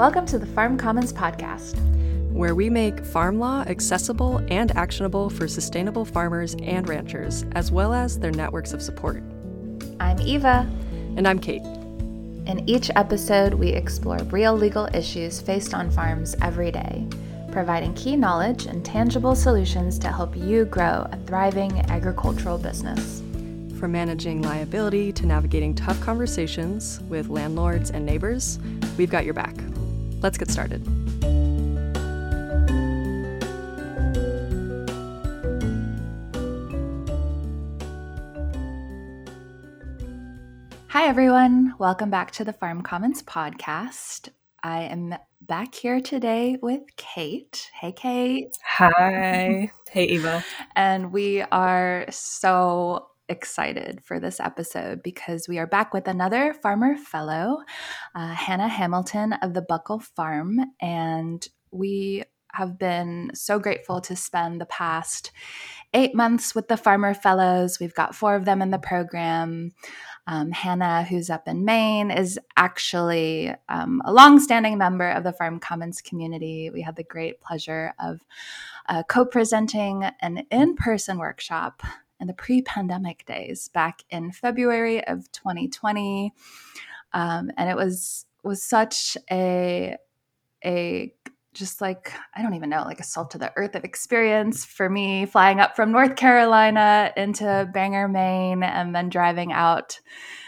Welcome to the Farm Commons podcast, where we make farm law accessible and actionable for sustainable farmers and ranchers, as well as their networks of support. I'm Eva. And I'm Kate. In each episode, we explore real legal issues faced on farms every day, providing key knowledge and tangible solutions to help you grow a thriving agricultural business. From managing liability to navigating tough conversations with landlords and neighbors, we've got your back. Let's get started. Hi, everyone. Welcome back to the Farm Commons podcast. I am back here today with Kate. Hey, Kate. Hi. Hey, Eva. And we are so excited for this episode because we are back with another farmer fellow, Hannah Hamilton of the Buckle Farm. And we have been so grateful to spend the past 8 months with the Farmer Fellows. We've got 4 of them in the program. Hannah, who's up in Maine, is actually a longstanding member of the Farm Commons community. We had the great pleasure of co-presenting an in-person workshop in the pre-pandemic days back in February of 2020. And it was such a just like, I don't even know, like a salt to the earth of experience for me, flying up from North Carolina into Bangor, Maine, and then driving out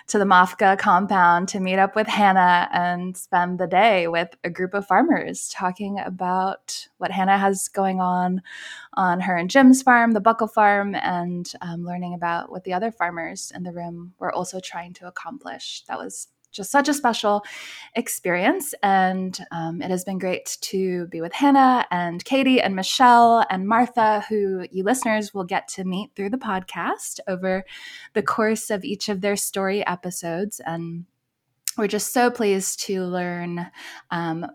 to the MOFGA compound to meet up with Hannah and spend the day with a group of farmers talking about what Hannah has going on her and Jim's farm, the Buckle Farm, and learning about what the other farmers in the room were also trying to accomplish. That was just such a special experience. And it has been great to be with Hannah and Katie and Michelle and Martha, who you listeners will get to meet through the podcast over the course of each of their story episodes. And we're just so pleased to learn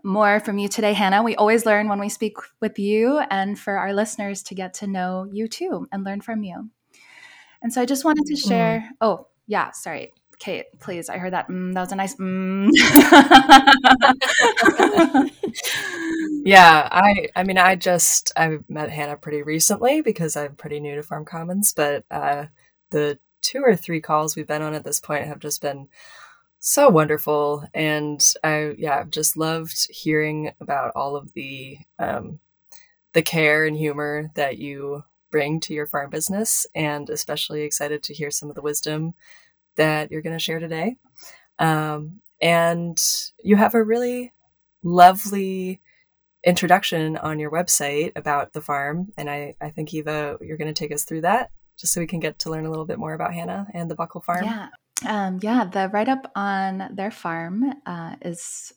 more from you today, Hannah. We always learn when we speak with you, and for our listeners to get to know you too and learn from you. And so I just wanted to share, oh yeah, sorry. Kate, please. I heard that. That was a nice. Yeah, I met Hannah pretty recently because I'm pretty new to Farm Commons, but the 2 or 3 calls we've been on at this point have just been so wonderful, and I've just loved hearing about all of the care and humor that you bring to your farm business, and especially excited to hear some of the wisdom that you're going to share today. And you have a really lovely introduction on your website about the farm. And I think, Eva, you're going to take us through that just so we can get to learn a little bit more about Hannah and the Buckle Farm. Yeah. The write-up on their farm is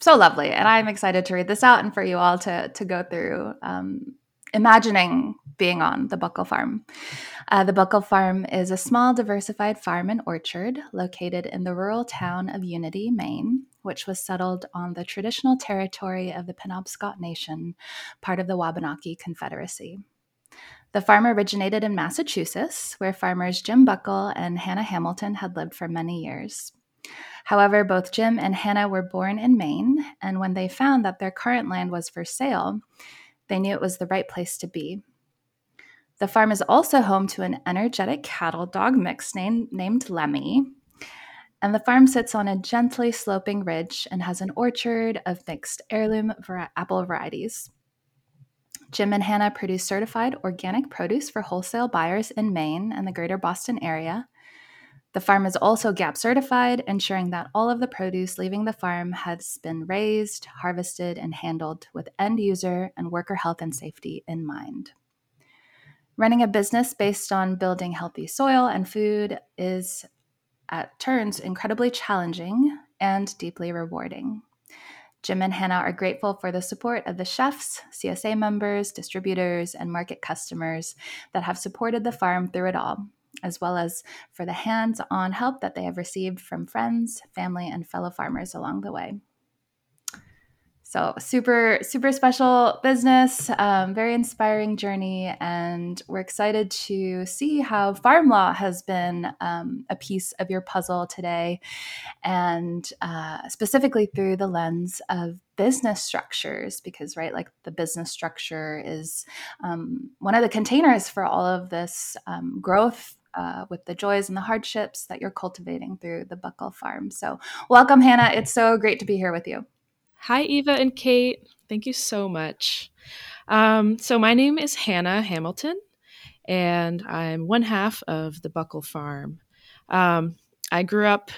so lovely. And I'm excited to read this out and for you all to go through imagining being on the Buckle Farm. The Buckle Farm is a small diversified farm and orchard located in the rural town of Unity, Maine, which was settled on the traditional territory of the Penobscot Nation, part of the Wabanaki Confederacy. The farm originated in Massachusetts, where farmers Jim Buckle and Hannah Hamilton had lived for many years. However, both Jim and Hannah were born in Maine, and when they found that their current land was for sale, they knew it was the right place to be. The farm is also home to an energetic cattle dog mix named Lemmy, and the farm sits on a gently sloping ridge and has an orchard of mixed heirloom apple varieties. Jim and Hannah produce certified organic produce for wholesale buyers in Maine and the greater Boston area. The farm is also GAP certified, ensuring that all of the produce leaving the farm has been raised, harvested, and handled with end user and worker health and safety in mind. Running a business based on building healthy soil and food is at turns incredibly challenging and deeply rewarding. Jim and Hannah are grateful for the support of the chefs, CSA members, distributors, and market customers that have supported the farm through it all, as well as for the hands-on help that they have received from friends, family, and fellow farmers along the way. So super, super special business, very inspiring journey. And we're excited to see how farm law has been a piece of your puzzle today, and specifically through the lens of business structures, because, right, like the business structure is one of the containers for all of this growth with the joys and the hardships that you're cultivating through the Buckle Farm. So welcome, Hannah. It's so great to be here with you. Hi, Eva and Kate. Thank you so much. So my name is Hannah Hamilton, and I'm one half of the Buckle Farm. I grew up,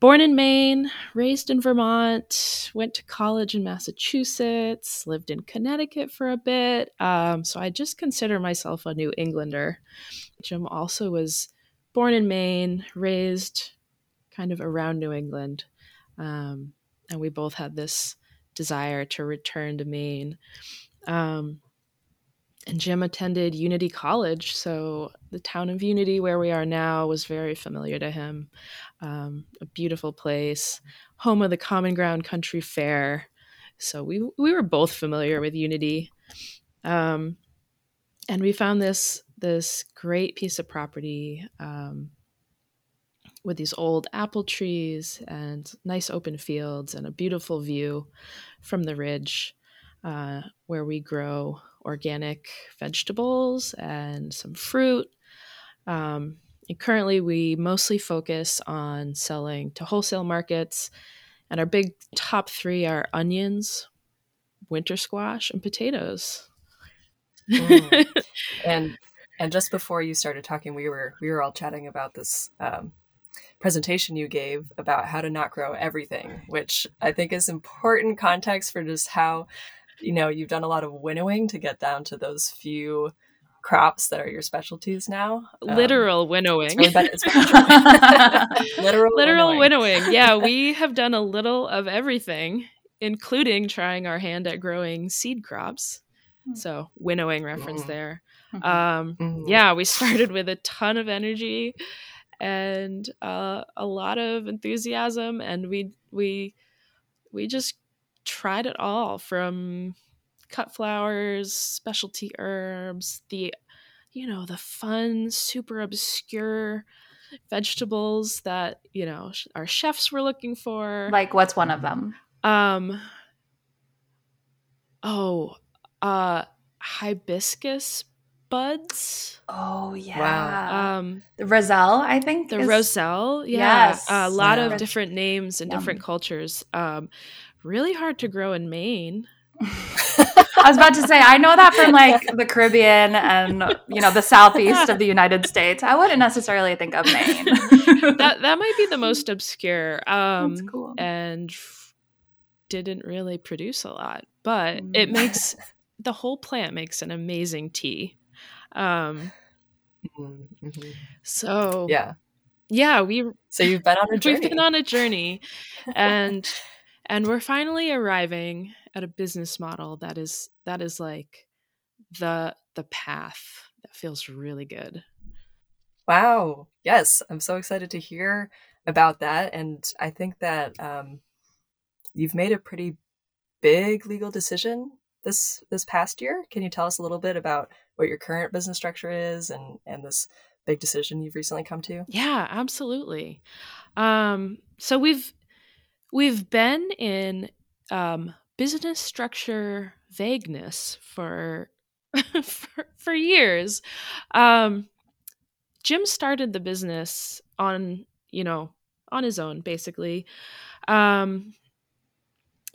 born in Maine, raised in Vermont, went to college in Massachusetts, lived in Connecticut for a bit. So I just consider myself a New Englander. Jim also was born in Maine, raised kind of around New England. And we both had this desire to return to Maine. And Jim attended Unity College, so the town of Unity, where we are now, was very familiar to him. A beautiful place, home of the Common Ground Country Fair. So we were both familiar with Unity. And we found this great piece of property with these old apple trees and nice open fields and a beautiful view from the ridge where we grow organic vegetables and some fruit. And currently we mostly focus on selling to wholesale markets, and our big top three are onions, winter squash, and potatoes. And just before you started talking, we were all chatting about this presentation you gave about how to not grow everything, which I think is important context for just how, you know, you've done a lot of winnowing to get down to those few crops that are your specialties now. Literal winnowing. Literal winnowing. Yeah, we have done a little of everything, including trying our hand at growing seed crops. So winnowing reference there. Yeah, we started with a ton of energy and a lot of enthusiasm, and we just tried it all, from cut flowers, specialty herbs, the fun, super obscure vegetables that, you know, our chefs were looking for. Like, what's one of them? Hibiscus buds. Oh yeah. Wow. The Roselle, I think. The Roselle. Yeah. Yes. A lot of different names and different cultures. Really hard to grow in Maine. I was about to say, I know that from like the Caribbean and, you know, the southeast of the United States. I wouldn't necessarily think of Maine. That might be the most obscure. That's cool. And didn't really produce a lot, but it makes the whole plant makes an amazing tea. So yeah, you've been on a journey. We've been on a journey, and we're finally arriving at a business model that is like the path that feels really good. Wow. Yes. I'm so excited to hear about that. And I think that you've made a pretty big legal decision this past year. Can you tell us a little bit about what your current business structure is and this big decision you've recently come to? Yeah, absolutely. So we've been in business structure vagueness for years. Jim started the business on his own, basically.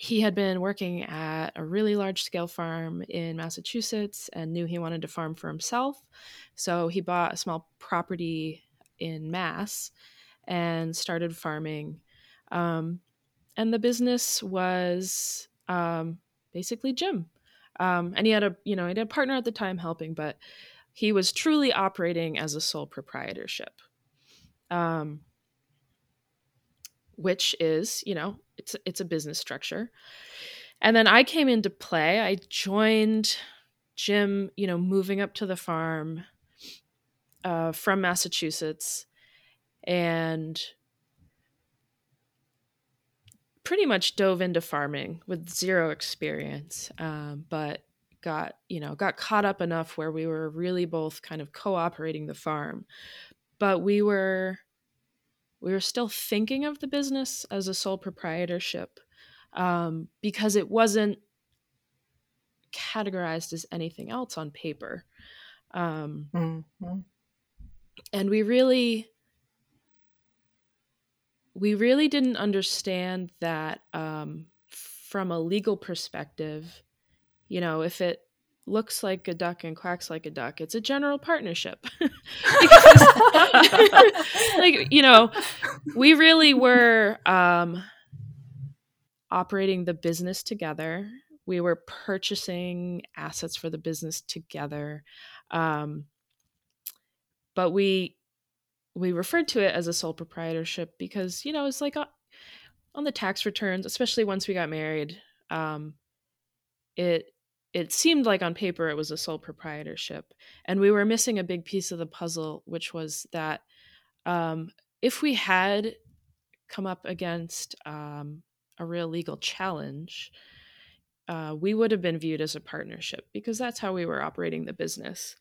He had been working at a really large-scale farm in Massachusetts and knew he wanted to farm for himself. So he bought a small property in Mass and started farming. And the business was basically Jim. And he had a partner at the time helping, but he was truly operating as a sole proprietorship, which is, you know, it's a business structure. And then I came into play. I joined Jim, you know, moving up to the farm from Massachusetts, and pretty much dove into farming with zero experience, but got caught up enough where we were really both kind of cooperating the farm, but we were still thinking of the business as a sole proprietorship, because it wasn't categorized as anything else on paper. And we really didn't understand that, from a legal perspective, you know, if it looks like a duck and quacks like a duck, it's a general partnership. Because, like, you know, we really were operating the business together. We were purchasing assets for the business together. But we referred to it as a sole proprietorship because, you know, it's like on the tax returns, especially once we got married, it seemed like on paper it was a sole proprietorship, and we were missing a big piece of the puzzle, which was that if we had come up against a real legal challenge, we would have been viewed as a partnership because that's how we were operating the business.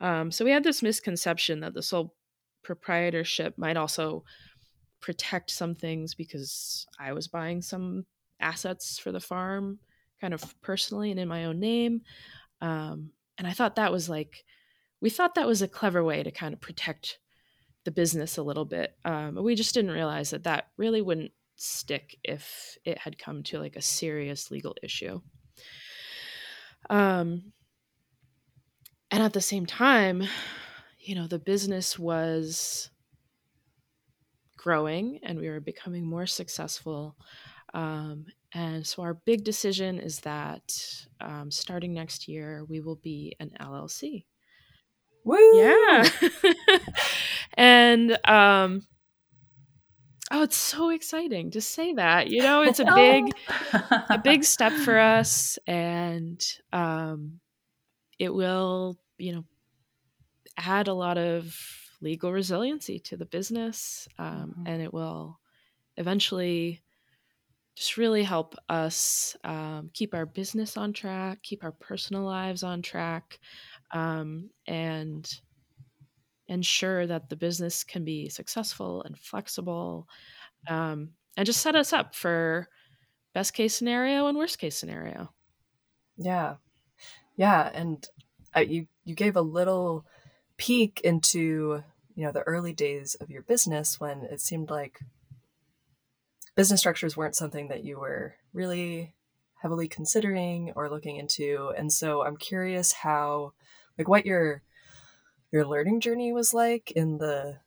So we had this misconception that the sole proprietorship might also protect some things because I was buying some assets for the farm kind of personally and in my own name. And I thought that was we thought that was a clever way to kind of protect the business a little bit. But we just didn't realize that really wouldn't stick if it had come to like a serious legal issue. And at the same time, you know, the business was growing and we were becoming more successful. And so our big decision is that starting next year, we will be an LLC. Woo! Yeah. And, it's so exciting to say that. You know, it's a big step for us. And it will, you know, add a lot of legal resiliency to the business. And it will eventually just really help us keep our business on track, keep our personal lives on track, and ensure that the business can be successful and flexible, and just set us up for best case scenario and worst case scenario. Yeah. Yeah. And you gave a little peek into, you know, the early days of your business when it seemed like business structures weren't something that you were really heavily considering or looking into. And so I'm curious how, like, what your learning journey was like in the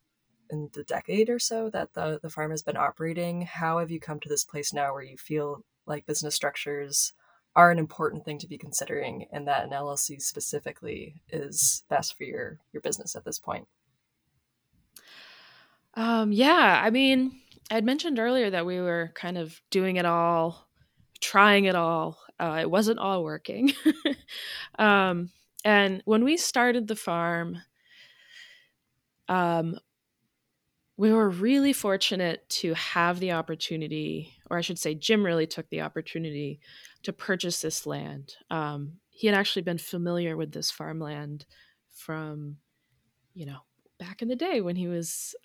decade or so that the farm has been operating. How have you come to this place now where you feel like business structures are an important thing to be considering and that an LLC specifically is best for your business at this point? Yeah, I mean, I'd mentioned earlier that we were kind of doing it all, trying it all. It wasn't all working. And when we started the farm, we were really fortunate to have the opportunity, or I should say Jim really took the opportunity to purchase this land. He had actually been familiar with this farmland from, you know, back in the day when he was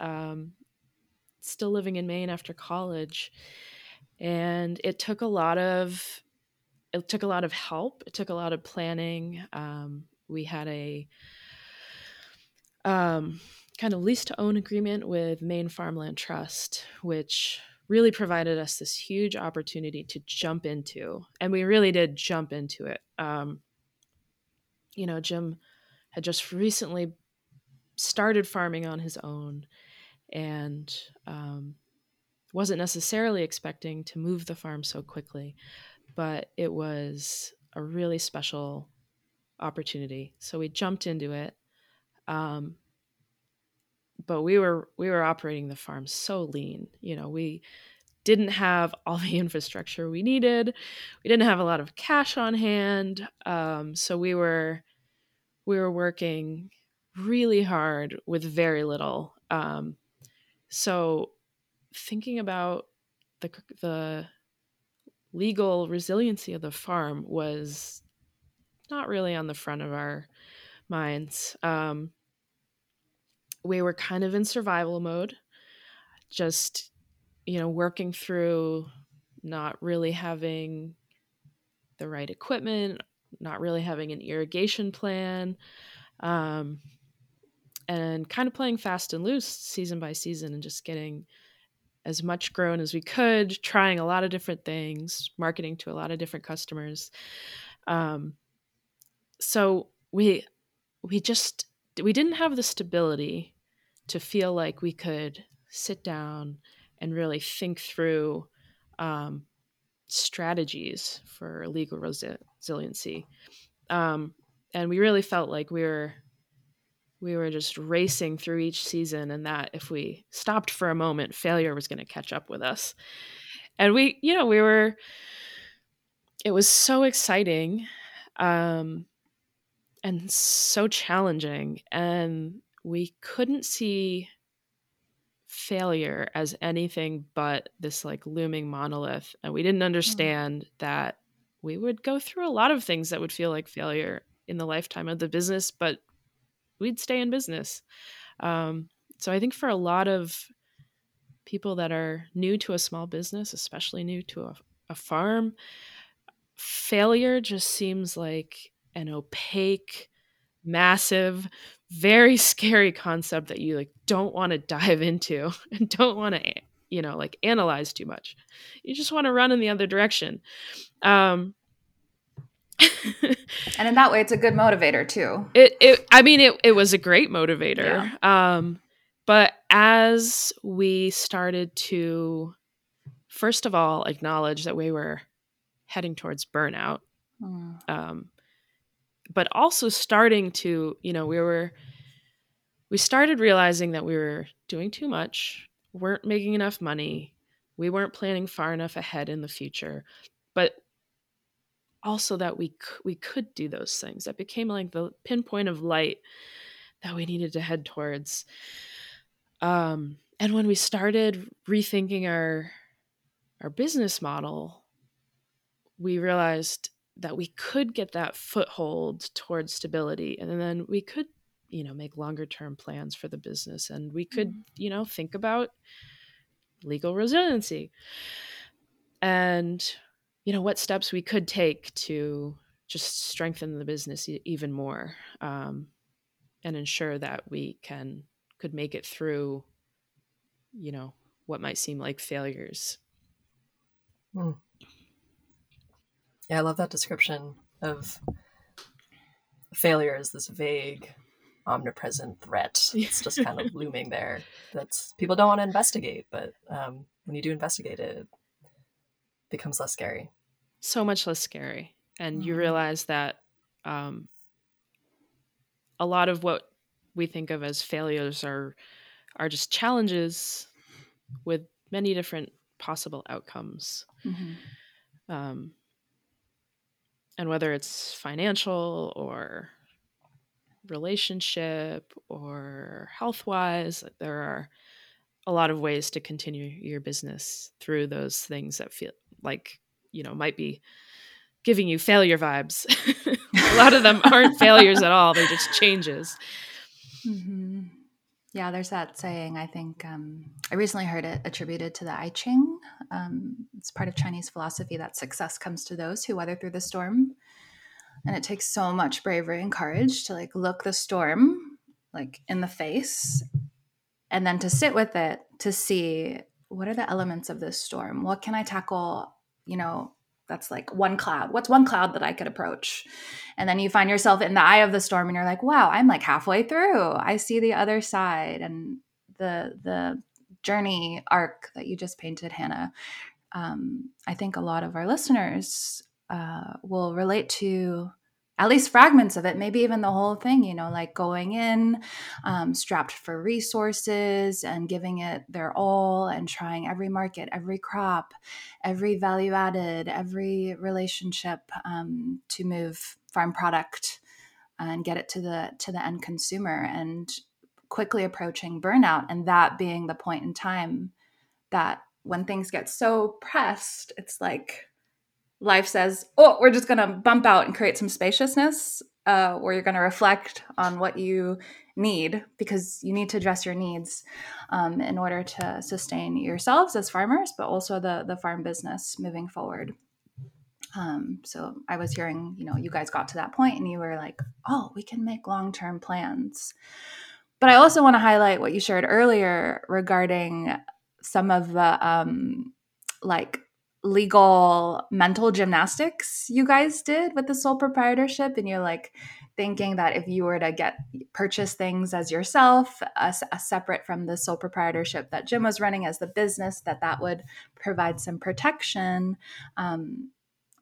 still living in Maine after college. And it took a lot of help. It took a lot of planning. We had a kind of lease to own agreement with Maine Farmland Trust, which really provided us this huge opportunity to jump into. And we really did jump into it. You know, Jim had just recently started farming on his own, and wasn't necessarily expecting to move the farm so quickly, but it was a really special opportunity. So we jumped into it, but we were operating the farm so lean. You know, we didn't have all the infrastructure we needed. We didn't have a lot of cash on hand, so we were working really hard with very little. So thinking about the legal resiliency of the farm was not really on the front of our minds. We were kind of in survival mode, just, you know, working through not really having the right equipment, not really having an irrigation plan, and kind of playing fast and loose season by season and just getting as much grown as we could, trying a lot of different things, marketing to a lot of different customers. So we didn't have the stability to feel like we could sit down and really think through strategies for legal resiliency. And we really felt like we were just racing through each season, and that if we stopped for a moment, failure was going to catch up with us. And it was so exciting and so challenging, and we couldn't see failure as anything but this like looming monolith. And we didn't understand that we would go through a lot of things that would feel like failure in the lifetime of the business, but we'd stay in business. So I think for a lot of people that are new to a small business, especially new to a farm, failure just seems like an opaque, massive, very scary concept that you like don't want to dive into and don't want to, you know, like analyze too much. You just want to run in the other direction. And in that way, it's a good motivator too. It was a great motivator. Yeah. But as we started to, first of all, acknowledge that we were heading towards burnout, but also starting to, you know, we started realizing that we were doing too much, weren't making enough money, we weren't planning far enough ahead in the future, but also that we could do those things. That became like the pinpoint of light that we needed to head towards. And when we started rethinking our business model, we realized that we could get that foothold towards stability, and then we could, you know, make longer term plans for the business, and we could, you know, think about legal resiliency and, you know, what steps we could take to just strengthen the business even more, and ensure that we could make it through, you know, what might seem like failures. Mm. Yeah, I love that description of failure as this vague, omnipresent threat. It's just kind of looming there. That's people don't want to investigate, but when you do investigate it, it becomes less scary. So much less scary. And you realize that a lot of what we think of as failures are just challenges with many different possible outcomes. Mm-hmm. And whether it's financial or relationship or health-wise, there are a lot of ways to continue your business through those things that feel like, you know, might be giving you failure vibes. A lot of them aren't failures at all. They're just changes. Mm-hmm. Yeah, there's that saying, I think, I recently heard it attributed to the I Ching. It's part of Chinese philosophy that success comes to those who weather through the storm. And it takes so much bravery and courage to like look the storm like in the face, and then to sit with it, to see what are the elements of this storm? What can I tackle? You know, that's like one cloud. What's one cloud that I could approach? And then you find yourself in the eye of the storm and you're like, wow, I'm like halfway through. I see the other side. And the journey arc that you just painted, Hannah, I think a lot of our listeners will relate to at least fragments of it, maybe even the whole thing, you know, like going in, strapped for resources and giving it their all and trying every market, every crop, every value added, every relationship to move farm product and get it to the end consumer, and quickly approaching burnout. And that being the point in time that when things get so pressed, it's like life says, oh, we're just going to bump out and create some spaciousness where you're going to reflect on what you need, because you need to address your needs in order to sustain yourselves as farmers, but also the farm business moving forward. So I was hearing, you know, you guys got to that point and you were like, oh, we can make long-term plans. But I also want to highlight what you shared earlier regarding some of the legal mental gymnastics you guys did with the sole proprietorship. And you're like thinking that if you were to purchase things as yourself, separate from the sole proprietorship that Jim was running as the business, that would provide some protection,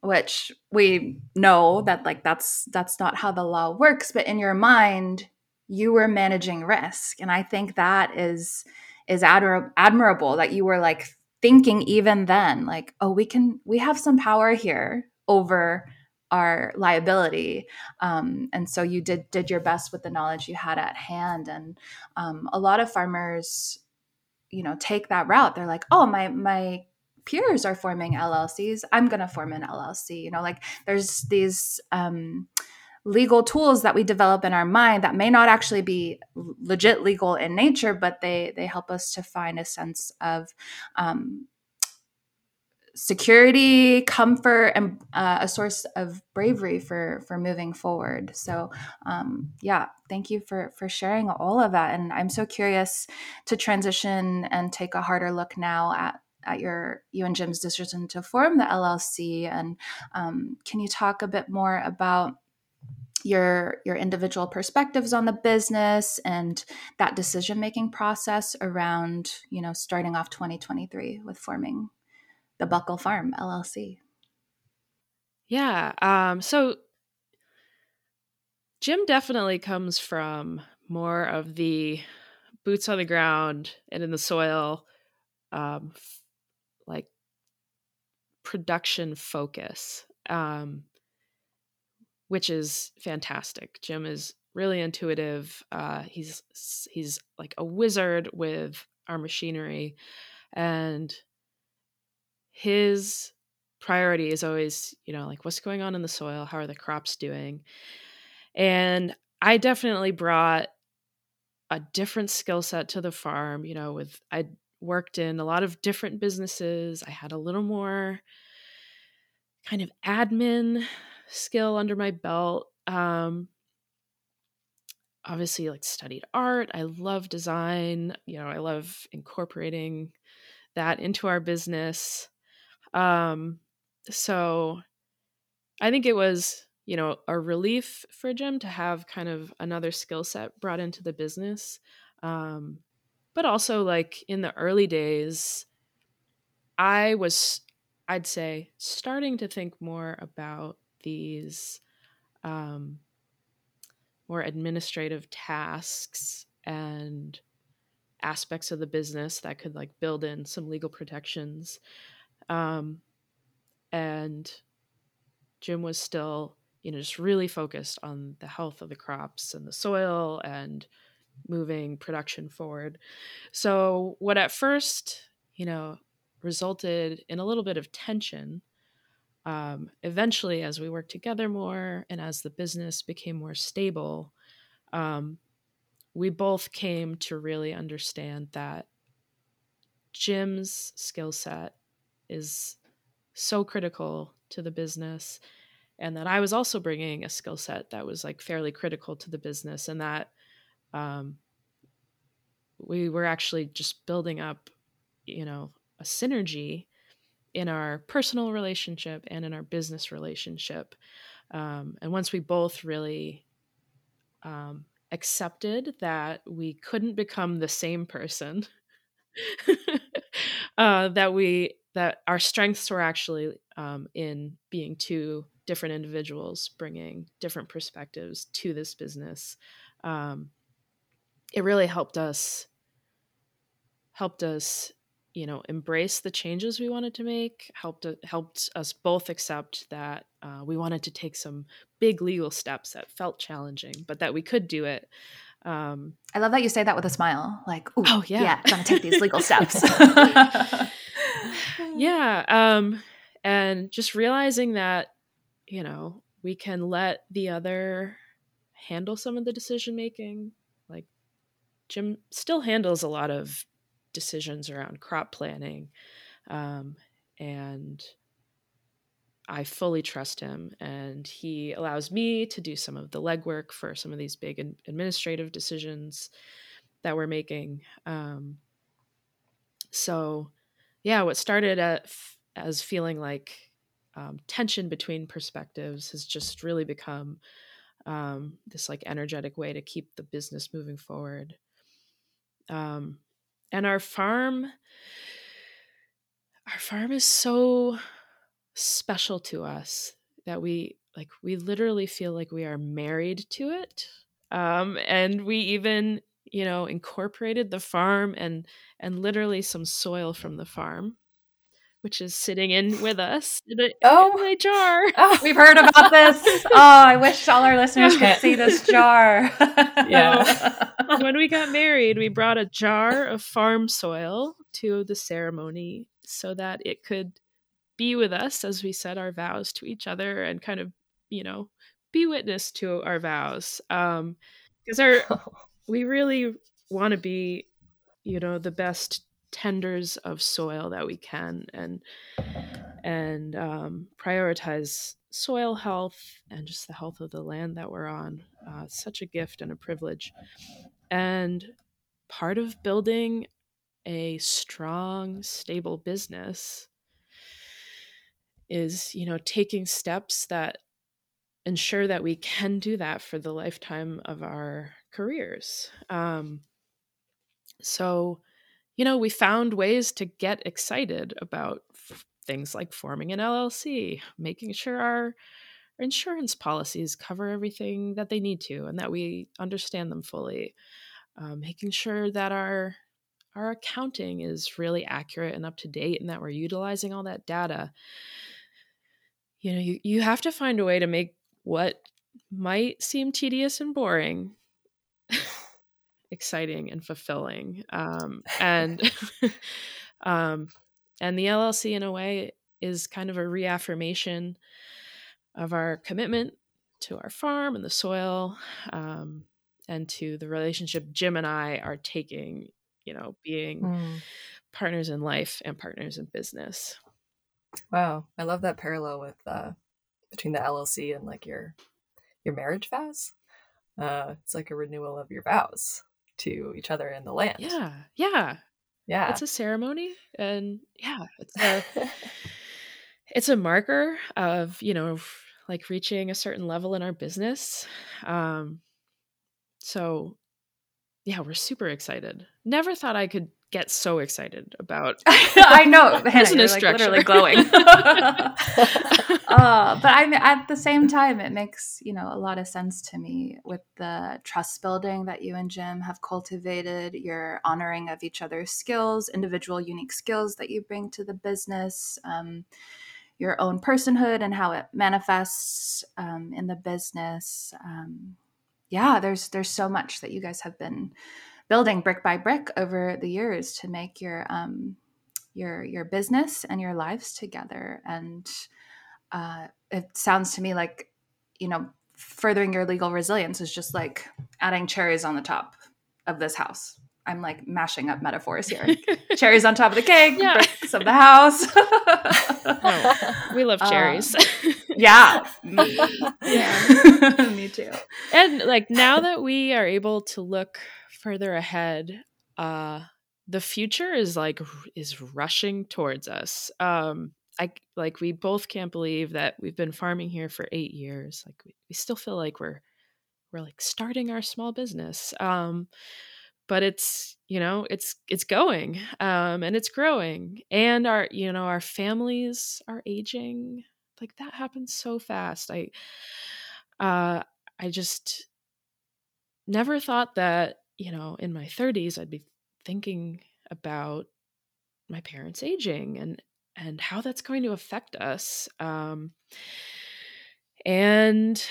which we know that that's not how the law works. But in your mind, you were managing risk. And I think that is admirable that you were like thinking even then, like, oh, we have some power here over our liability. And so you did your best with the knowledge you had at hand. And a lot of farmers, you know, take that route. They're like, oh, my peers are forming LLCs. I'm going to form an LLC. You know, like there's these legal tools that we develop in our mind that may not actually be legit legal in nature, but they help us to find a sense of security, comfort, and a source of bravery for moving forward. So thank you for sharing all of that. And I'm so curious to transition and take a harder look now at you and Jim's decision to form the LLC. And can you talk a bit more about your individual perspectives on the business and that decision-making process around, you know, starting off 2023 with forming the Buckle Farm LLC? Yeah. So Jim definitely comes from more of the boots on the ground and in the soil, like production focus. Which is fantastic. Jim is really intuitive. He's like a wizard with our machinery, and his priority is always, you know, like what's going on in the soil, how are the crops doing? And I definitely brought a different skill set to the farm, you know, I worked in a lot of different businesses. I had a little more kind of admin skill under my belt. Obviously, like studied art. I love design. You know, I love incorporating that into our business. So I think it was, you know, a relief for Jim to have kind of another skill set brought into the business. But also like in the early days, I'd say starting to think more about these more administrative tasks and aspects of the business that could like build in some legal protections. And Jim was still, you know, just really focused on the health of the crops and the soil and moving production forward. So what at first, you know, resulted in a little bit of tension, eventually, as we worked together more and as the business became more stable, we both came to really understand that Jim's skill set is so critical to the business, and that I was also bringing a skill set that was like fairly critical to the business, and that we were actually just building up, you know, a synergy in our personal relationship and in our business relationship. And once we both really accepted that we couldn't become the same person, that our strengths were actually in being two different individuals, bringing different perspectives to this business. It really helped us, you know, embrace the changes we wanted to make, helped us both accept that we wanted to take some big legal steps that felt challenging, but that we could do it. I love that you say that with a smile, like, ooh, oh, yeah, I'm going to take these legal steps. Yeah. And just realizing that, you know, we can let the other handle some of the decision making. Like Jim still handles a lot of decisions around crop planning. And I fully trust him, and he allows me to do some of the legwork for some of these big administrative decisions that we're making. So yeah, what started as feeling like tension between perspectives has just really become this like energetic way to keep the business moving forward. And our farm is so special to us that we literally feel like we are married to it. And we even, you know, incorporated the farm and literally some soil from the farm, which is sitting in with us in a jar. Oh, we've heard about this. Oh, I wish all our listeners could see this jar. Yeah. When we got married, we brought a jar of farm soil to the ceremony so that it could be with us as we said our vows to each other and kind of, you know, be witness to our vows. Because we really want to be, you know, the best tenders of soil that we can, and prioritize soil health and just the health of the land that we're on. Such a gift and a privilege. And part of building a strong, stable business is, you know, taking steps that ensure that we can do that for the lifetime of our careers. So, you know, we found ways to get excited about things like forming an LLC, making sure our insurance policies cover everything that they need to and that we understand them fully, making sure that our accounting is really accurate and up to date and that we're utilizing all that data. You know, you have to find a way to make what might seem tedious and boring exciting and fulfilling. And the LLC in a way is kind of a reaffirmation of our commitment to our farm and the soil, and to the relationship Jim and I are taking, you know, being partners in life and partners in business. Wow. I love that parallel with, between the LLC and like your marriage vows. It's like a renewal of your vows to each other and the land. Yeah. It's a ceremony, and it's a marker of, you know, like reaching a certain level in our business. So yeah, we're super excited. Never thought I could get so excited about I know, Hannah, you're like literally glowing. But at the same time, it makes, you know, a lot of sense to me with the trust building that you and Jim have cultivated, your honoring of each other's skills, individual unique skills that you bring to the business, your own personhood and how it manifests in the business. Yeah, there's so much that you guys have been building brick by brick over the years to make your business and your lives together. And it sounds to me like, you know, furthering your legal resilience is just like adding cherries on the top of this house. I'm like mashing up metaphors here. Cherries on top of the cake, bricks of the house. Oh, we love cherries. Yeah. Me too. And like now that we are able to look further ahead, the future is like is rushing towards us. We both can't believe that we've been farming here for 8 years. Like we still feel like we're like starting our small business. But it's, you know, it's going, and it's growing, and our, you know, our families are aging. Like that happens so fast. I just never thought that, you know, in my 30s, I'd be thinking about my parents aging and how that's going to affect us. And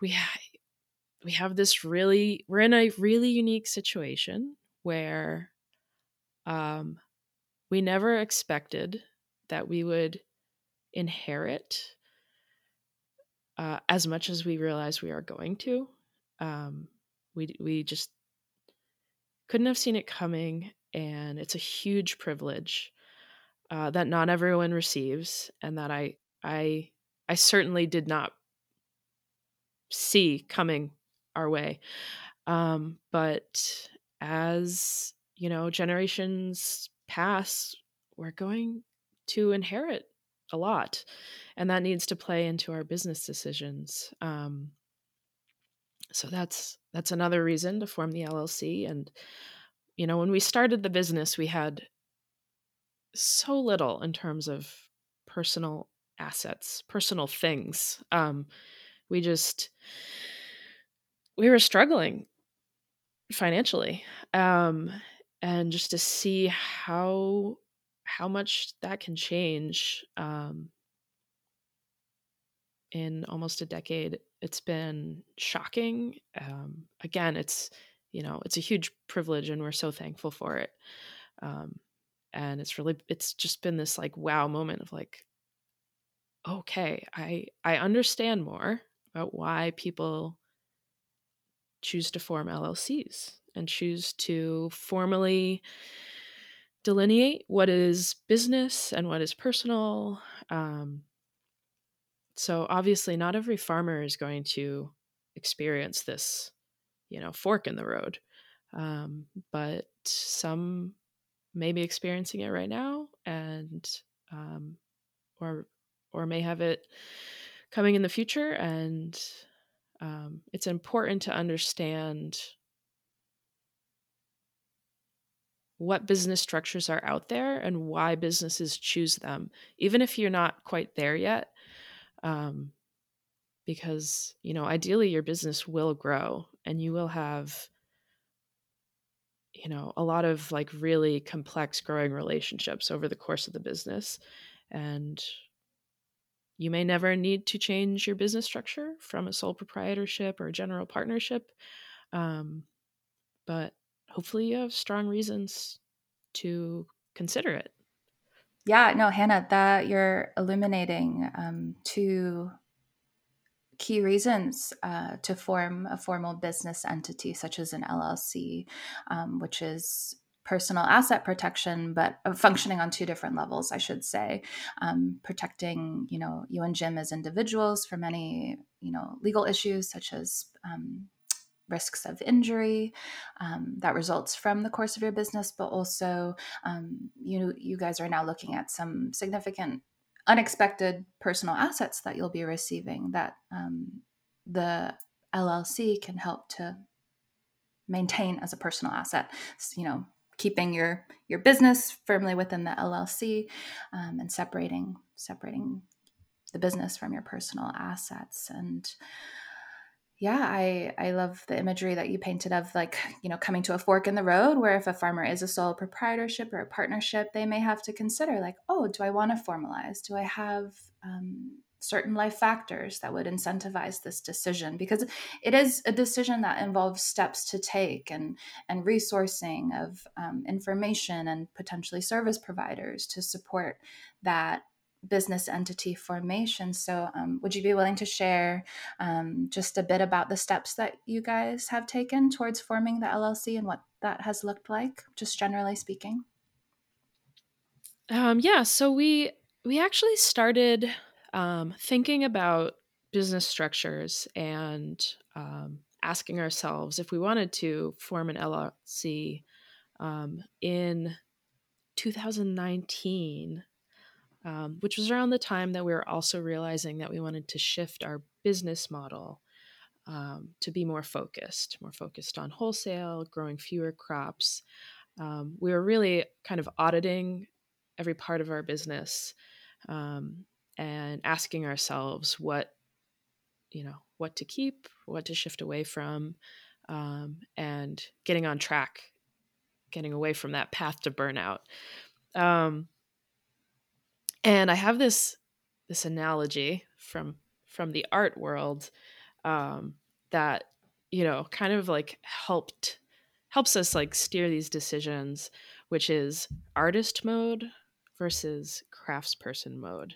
we have this really, we're in a really unique situation where we never expected that we would inherit as much as we realize we are going to. We just couldn't have seen it coming, and it's a huge privilege that not everyone receives, and that I certainly did not see coming our way. But as you know, generations pass, we're going to inherit a lot, and that needs to play into our business decisions. So that's another reason to form the LLC. And, you know, when we started the business, we had so little in terms of personal assets, personal things. We were struggling financially. And just to see how much that can change in almost a decade, it's been shocking. Again, it's a huge privilege, and we're so thankful for it. And it's just been this like, wow moment of like, okay, I understand more about why people choose to form LLCs and choose to formally delineate what is business and what is personal. So obviously not every farmer is going to experience this, fork in the road. But some may be experiencing it right now, and or may have it coming in the future. And it's important to understand what business structures are out there and why businesses choose them, even if you're not quite there yet. Because, ideally your business will grow, and you will have, a lot of like really complex growing relationships over the course of the business. And you may never need to change your business structure from a sole proprietorship or a general partnership. But hopefully you have strong reasons to consider it. Yeah, no, Hannah, that you're illuminating two key reasons to form a formal business entity such as an LLC, which is personal asset protection, but functioning on two different levels, I should say, protecting, you and Jim as individuals from any, legal issues such as risks of injury that results from the course of your business, but also you guys are now looking at some significant unexpected personal assets that you'll be receiving that the LLC can help to maintain as a personal asset, keeping your business firmly within the LLC and separating the business from your personal assets. And yeah, I love the imagery that you painted of like, coming to a fork in the road where if a farmer is a sole proprietorship or a partnership, they may have to consider like, oh, do I want to formalize? Do I have certain life factors that would incentivize this decision? Because it is a decision that involves steps to take and resourcing of information and potentially service providers to support that business entity formation. So would you be willing to share just a bit about the steps that you guys have taken towards forming the LLC and what that has looked like, just generally speaking? Yeah, so we actually started thinking about business structures and asking ourselves if we wanted to form an LLC in 2019, which was around the time that we were also realizing that we wanted to shift our business model to be more focused on wholesale, growing fewer crops. We were really kind of auditing every part of our business and asking ourselves what to keep, what to shift away from, and getting on track, getting away from that path to burnout. And I have this analogy from the art world that kind of like helps us like steer these decisions, which is artist mode versus craftsperson mode.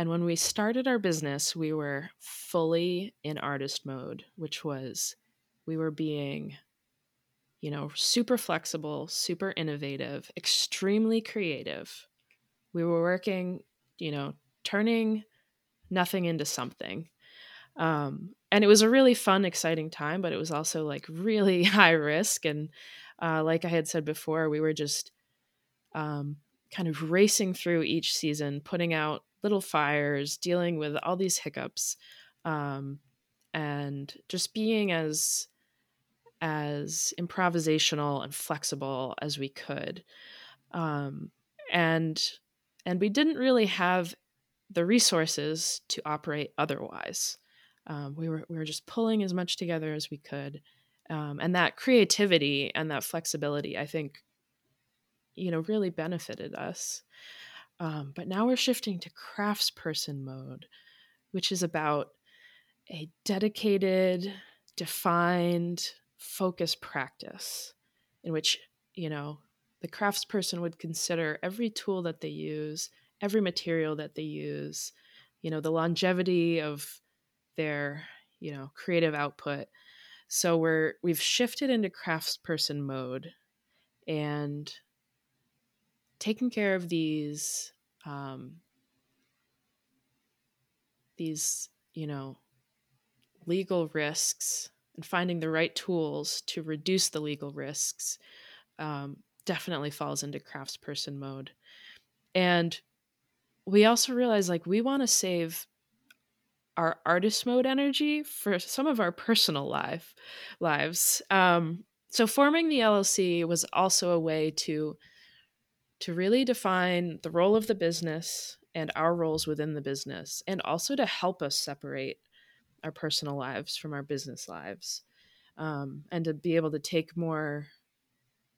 And when we started our business, we were fully in artist mode, which was we were being, you know, super flexible, super innovative, extremely creative. We were working, you know, turning nothing into something. And it was a really fun, exciting time, but it was also like really high risk. And like I had said before, we were just kind of racing through each season, putting out little fires, dealing with all these hiccups, and just being as improvisational and flexible as we could. And we didn't really have the resources to operate otherwise. We were just pulling as much together as we could. And that creativity and that flexibility, I think, you know, really benefited us. But now we're shifting to craftsperson mode, which is about a dedicated, defined, focused practice in which, you know, the craftsperson would consider every tool that they use, every material that they use, you know, the longevity of their, you know, creative output. So we've shifted into craftsperson mode and taking care of these, you know, legal risks and finding the right tools to reduce the legal risks definitely falls into craftsperson mode. And we also realize, like, we want to save our artist mode energy for some of our personal lives. So forming the LLC was also a way to really define the role of the business and our roles within the business, and also to help us separate our personal lives from our business lives, and to be able to take more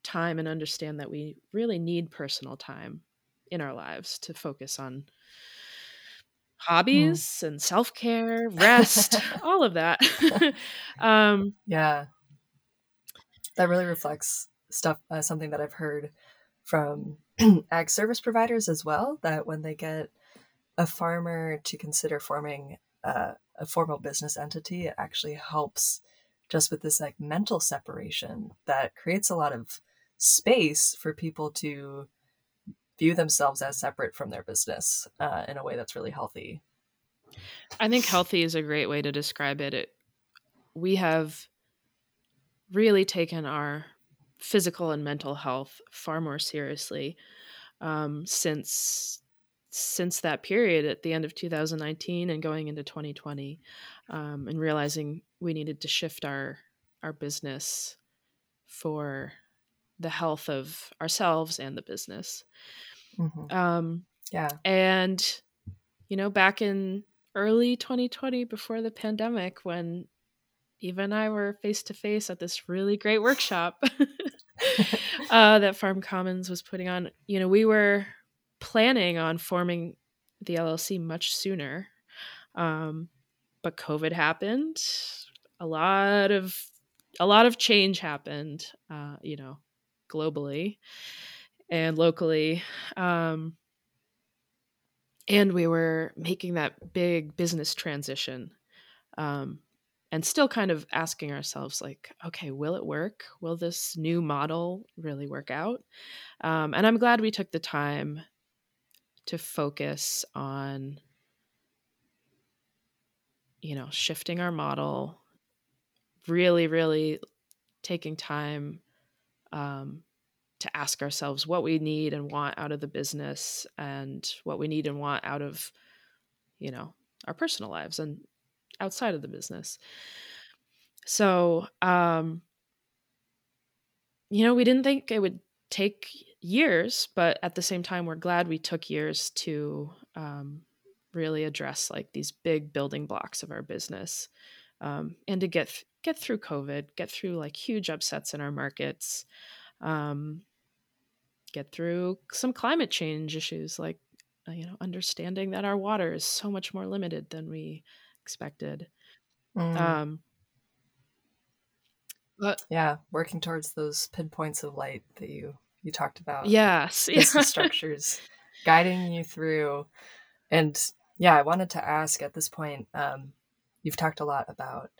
time and understand that we really need personal time in our lives to focus on hobbies and self-care, rest, all of that. Yeah. That really reflects stuff, something that I've heard from ag service providers as well, that when they get a farmer to consider forming a formal business entity, it actually helps just with this like mental separation that creates a lot of space for people to view themselves as separate from their business in a way that's really healthy. I think healthy is a great way to describe it. We have really taken our physical and mental health far more seriously since that period at the end of 2019 and going into 2020, and realizing we needed to shift our business for the health of ourselves and the business. Mm-hmm. Yeah. And, you know, back in early 2020, before the pandemic, when Eva and I were face to face at this really great workshop that Farm Commons was putting on, you know, we were planning on forming the LLC much sooner. But COVID happened. A lot of change happened, you know, globally and locally. And we were making that big business transition. And still kind of asking ourselves, like, okay, will it work? Will this new model really work out? And I'm glad we took the time to focus on, you know, shifting our model, really, really taking time to ask ourselves what we need and want out of the business, and what we need and want out of, you know, our personal lives and outside of the business. So, you know, we didn't think it would take years, but at the same time, we're glad we took years to really address like these big building blocks of our business, and to get through COVID, get through like huge upsets in our markets, get through some climate change issues, like, you know, understanding that our water is so much more limited than we expected. But yeah, working towards those pinpoints of light that you talked about. Yes, business structures guiding you through, and Yeah, I wanted to ask at this point, you've talked a lot about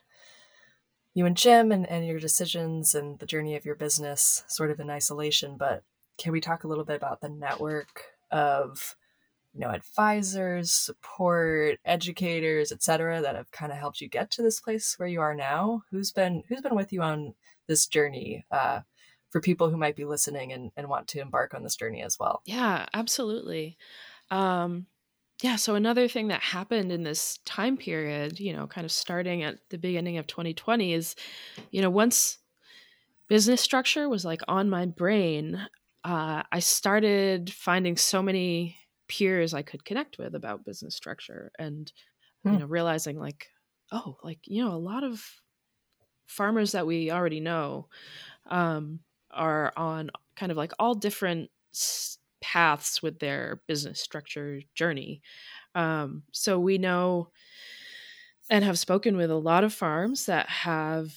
you and Jim and your decisions and the journey of your business sort of in isolation, but can we talk a little bit about the network of, you know, advisors, support, educators, et cetera, that have kind of helped you get to this place where you are now? Who's been with you on this journey for people who might be listening and want to embark on this journey as well? Yeah, absolutely. So another thing that happened in this time period, you know, kind of starting at the beginning of 2020 is, you know, once business structure was like on my brain, I started finding so many peers I could connect with about business structure and, you know, realizing like, oh, like, you know, a lot of farmers that we already know are on kind of like all different paths with their business structure journey. So we know and have spoken with a lot of farms that have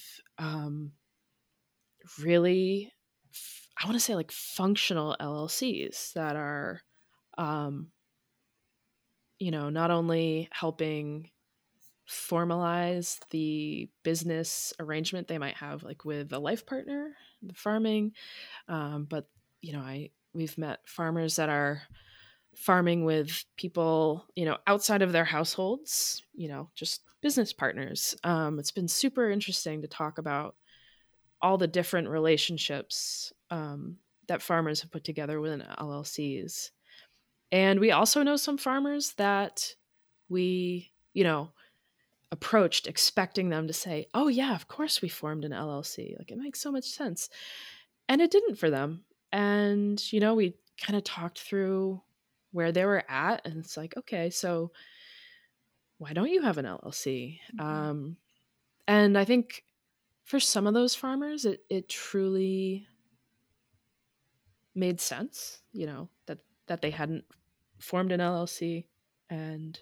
really, I want to say like functional LLCs that are, you know, not only helping formalize the business arrangement they might have like with a life partner, the farming, but, you know, We've met farmers that are farming with people, you know, outside of their households, you know, just business partners. It's been super interesting to talk about all the different relationships that farmers have put together within LLCs. And we also know some farmers that we, you know, approached expecting them to say, oh yeah, of course we formed an LLC. Like it makes so much sense. And it didn't for them. And, you know, we kind of talked through where they were at and it's like, okay, so why don't you have an LLC? Mm-hmm. And I think for some of those farmers, it truly made sense, you know, that they hadn't formed an LLC and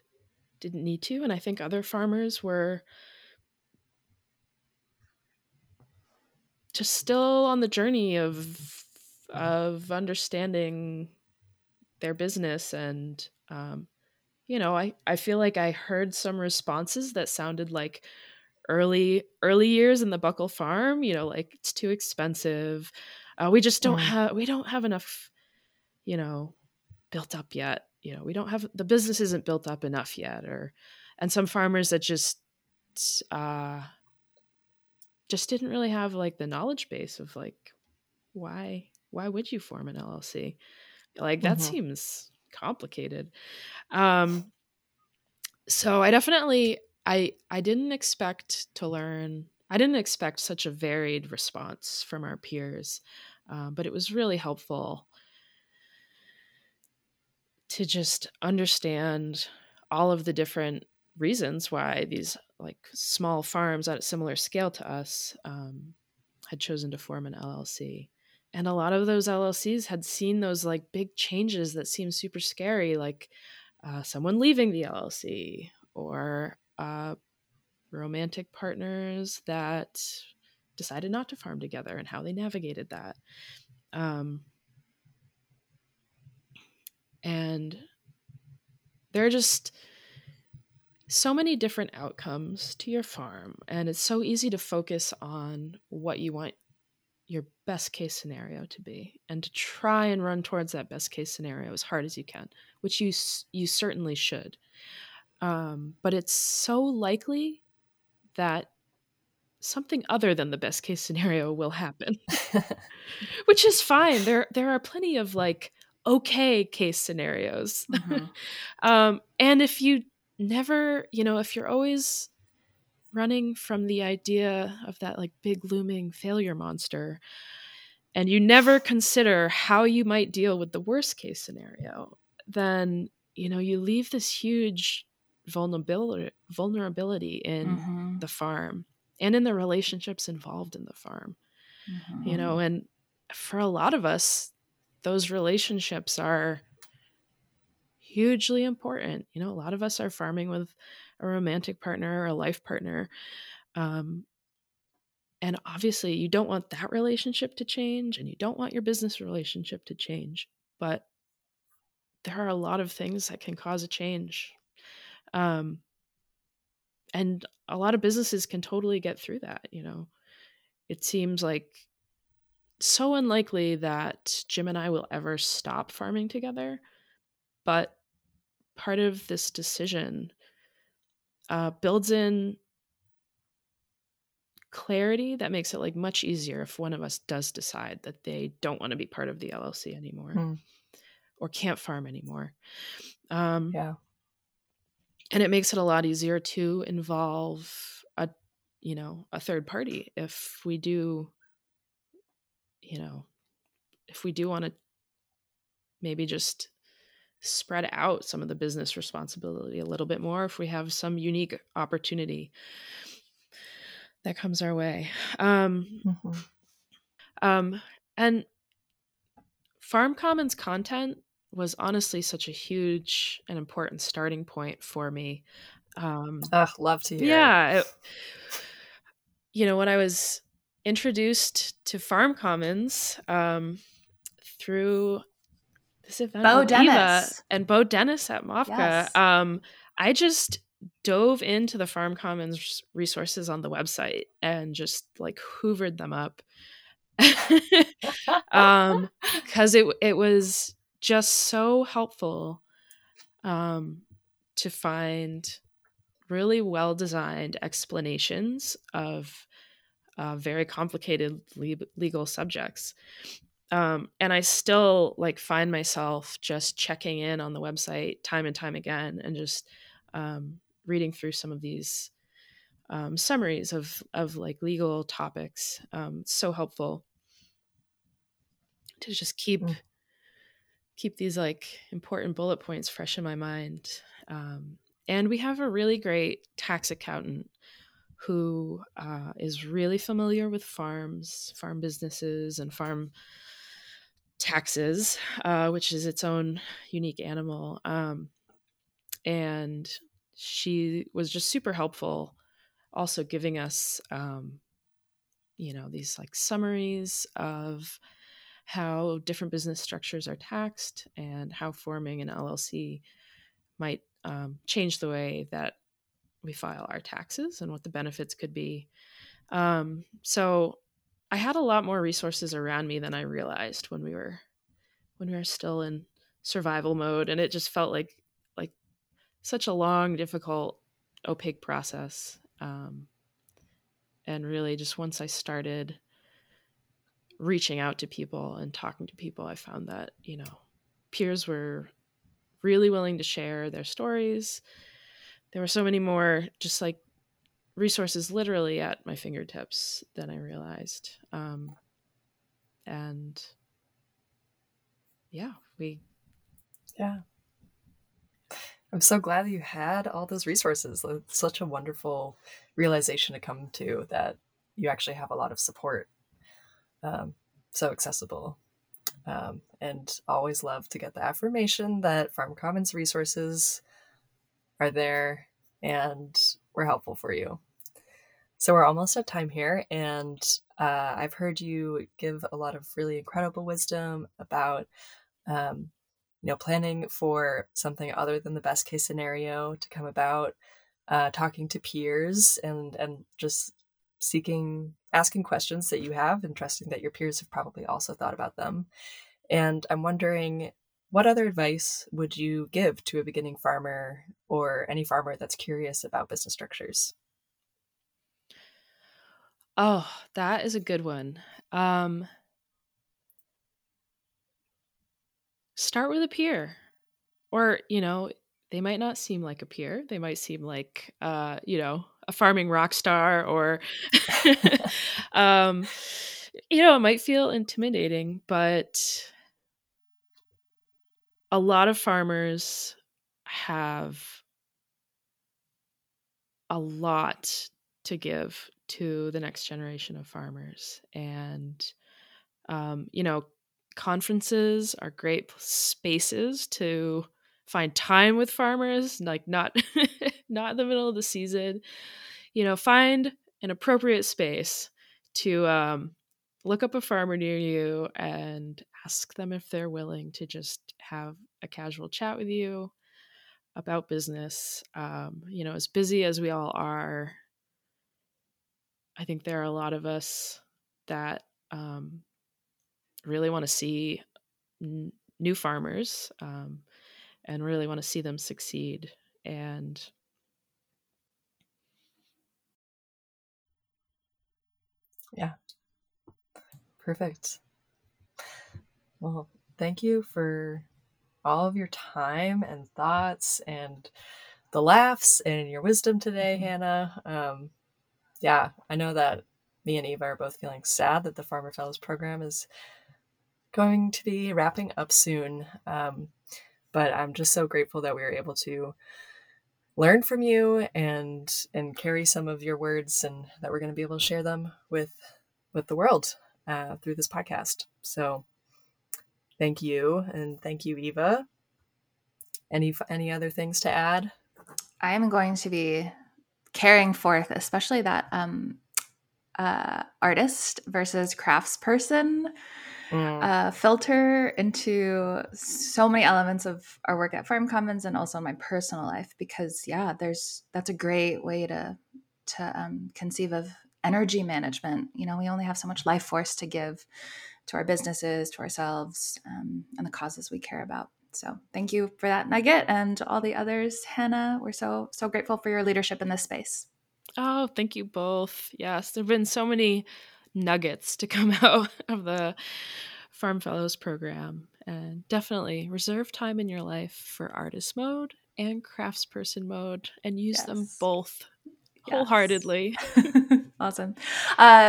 didn't need to. And I think other farmers were just still on the journey of understanding their business. And, you know, I feel like I heard some responses that sounded like early years in the Buckle Farm, you know, like it's too expensive. We don't have enough, you know, built up yet. You know, the business isn't built up enough yet. And some farmers that just didn't really have like the knowledge base of like, why would you form an LLC? Like that seems complicated. So I definitely, I didn't expect to learn. I didn't expect such a varied response from our peers, but it was really helpful to just understand all of the different reasons why these like small farms at a similar scale to us had chosen to form an LLC. And a lot of those LLCs had seen those like big changes that seem super scary, like someone leaving the LLC or romantic partners that decided not to farm together and how they navigated that. And there are just so many different outcomes to your farm. And it's so easy to focus on what you want your best case scenario to be and to try and run towards that best case scenario as hard as you can, which you certainly should. But it's so likely that something other than the best case scenario will happen, which is fine. There are plenty of like, okay case scenarios. Mm-hmm. And if you never, you know, if you're always running from the idea of that like big looming failure monster and you never consider how you might deal with the worst case scenario, then, you know, you leave this huge vulnerability in the farm and in the relationships involved in the farm, you know, and for a lot of us, those relationships are hugely important. You know, a lot of us are farming with a romantic partner or a life partner. And obviously you don't want that relationship to change and you don't want your business relationship to change, but there are a lot of things that can cause a change. And a lot of businesses can totally get through that. You know, it seems like so unlikely that Jim and I will ever stop farming together, but part of this decision builds in clarity that makes it like much easier if one of us does decide that they don't want to be part of the LLC anymore or can't farm anymore. And it makes it a lot easier to involve a third party if we do, want to maybe just spread out some of the business responsibility a little bit more if we have some unique opportunity that comes our way. And Farm Commons content was honestly such a huge and important starting point for me. Love to hear. Yeah. When I was introduced to Farm Commons through this event with Eva and Bo Dennis at MOFGA, I just dove into the Farm Commons resources on the website and just like hoovered them up because it was just so helpful to find really well-designed explanations of very complicated legal subjects. And I still like find myself just checking in on the website time and time again and just reading through some of these summaries of like legal topics. So helpful to just keep these like important bullet points fresh in my mind. And we have a really great tax accountant who is really familiar with farms, farm businesses, and farm taxes, which is its own unique animal. And she was just super helpful, also giving us, these like summaries of how different business structures are taxed and how forming an LLC might change the way that we file our taxes and what the benefits could be. So I had a lot more resources around me than I realized when we were still in survival mode. And it just felt like such a long, difficult, opaque process. And really just once I started reaching out to people and talking to people, I found that, peers were really willing to share their stories. There were so many more just like resources literally at my fingertips than I realized. I'm so glad that you had all those resources. It's such a wonderful realization to come to that you actually have a lot of support. So accessible. And always love to get the affirmation that Farm Commons resources are there and we're helpful for you. So we're almost at time here, and I've heard you give a lot of really incredible wisdom about planning for something other than the best case scenario to come about, talking to peers and just asking questions that you have and trusting that your peers have probably also thought about them. And I'm wondering, what other advice would you give to a beginning farmer or any farmer that's curious about business structures? Oh, that is a good one. Start with a peer, or, they might not seem like a peer. They might seem like, a farming rock star or, it might feel intimidating, but a lot of farmers have a lot to give to the next generation of farmers. And, conferences are great spaces to find time with farmers, like not in the middle of the season. Find an appropriate space to look up a farmer near you and ask them if they're willing to just have a casual chat with you. about business. You know, as busy as we all are, I think there are a lot of us that really want to see new farmers and really want to see them succeed. And yeah, perfect. Well, thank you for all of your time and thoughts and the laughs and your wisdom today, Hannah. Yeah, I know that me and Eva are both feeling sad that the Farmer Fellows program is going to be wrapping up soon. But I'm just so grateful that we were able to learn from you and carry some of your words, and that we're going to be able to share them with the world through this podcast. So thank you. And thank you, Eva. Any other things to add? I am going to be carrying forth, especially that artist versus craftsperson filter into so many elements of our work at Farm Commons and also my personal life, because that's a great way to conceive of energy management. You know, we only have so much life force to give to our businesses, to ourselves, and the causes we care about. So thank you for that nugget and all the others. Hannah, we're so grateful for your leadership in this space. Oh, thank you both. Yes, there have been so many nuggets to come out of the Farm Fellows program. And definitely reserve time in your life for artist mode and craftsperson mode, and use them both wholeheartedly. Yes. Awesome.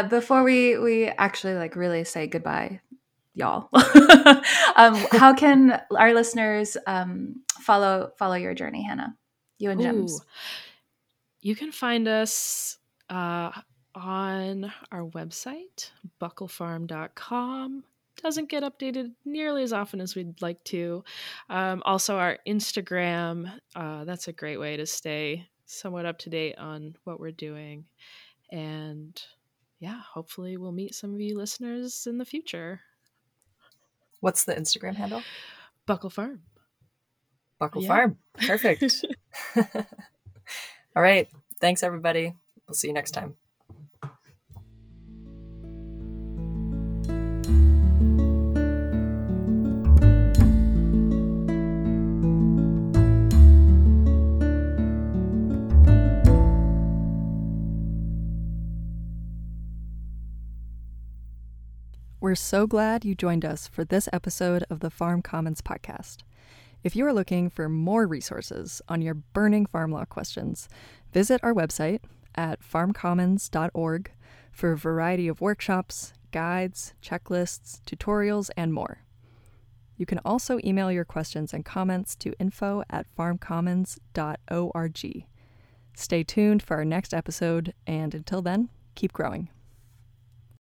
Before we actually really say goodbye, y'all, how can our listeners follow your journey, Hannah? You and Jim's. You can find us on our website, bucklefarm.com. Doesn't get updated nearly as often as we'd like to. Also, our Instagram. That's a great way to stay somewhat up to date on what we're doing. And hopefully we'll meet some of you listeners in the future. What's the Instagram handle? Buckle Farm. Farm. Perfect. All right. Thanks, everybody. We'll see you next time. We're so glad you joined us for this episode of the Farm Commons podcast. If you are looking for more resources on your burning farm law questions, visit our website at farmcommons.org for a variety of workshops, guides, checklists, tutorials, and more. You can also email your questions and comments to info@farmcommons.org. Stay tuned for our next episode, and until then, keep growing.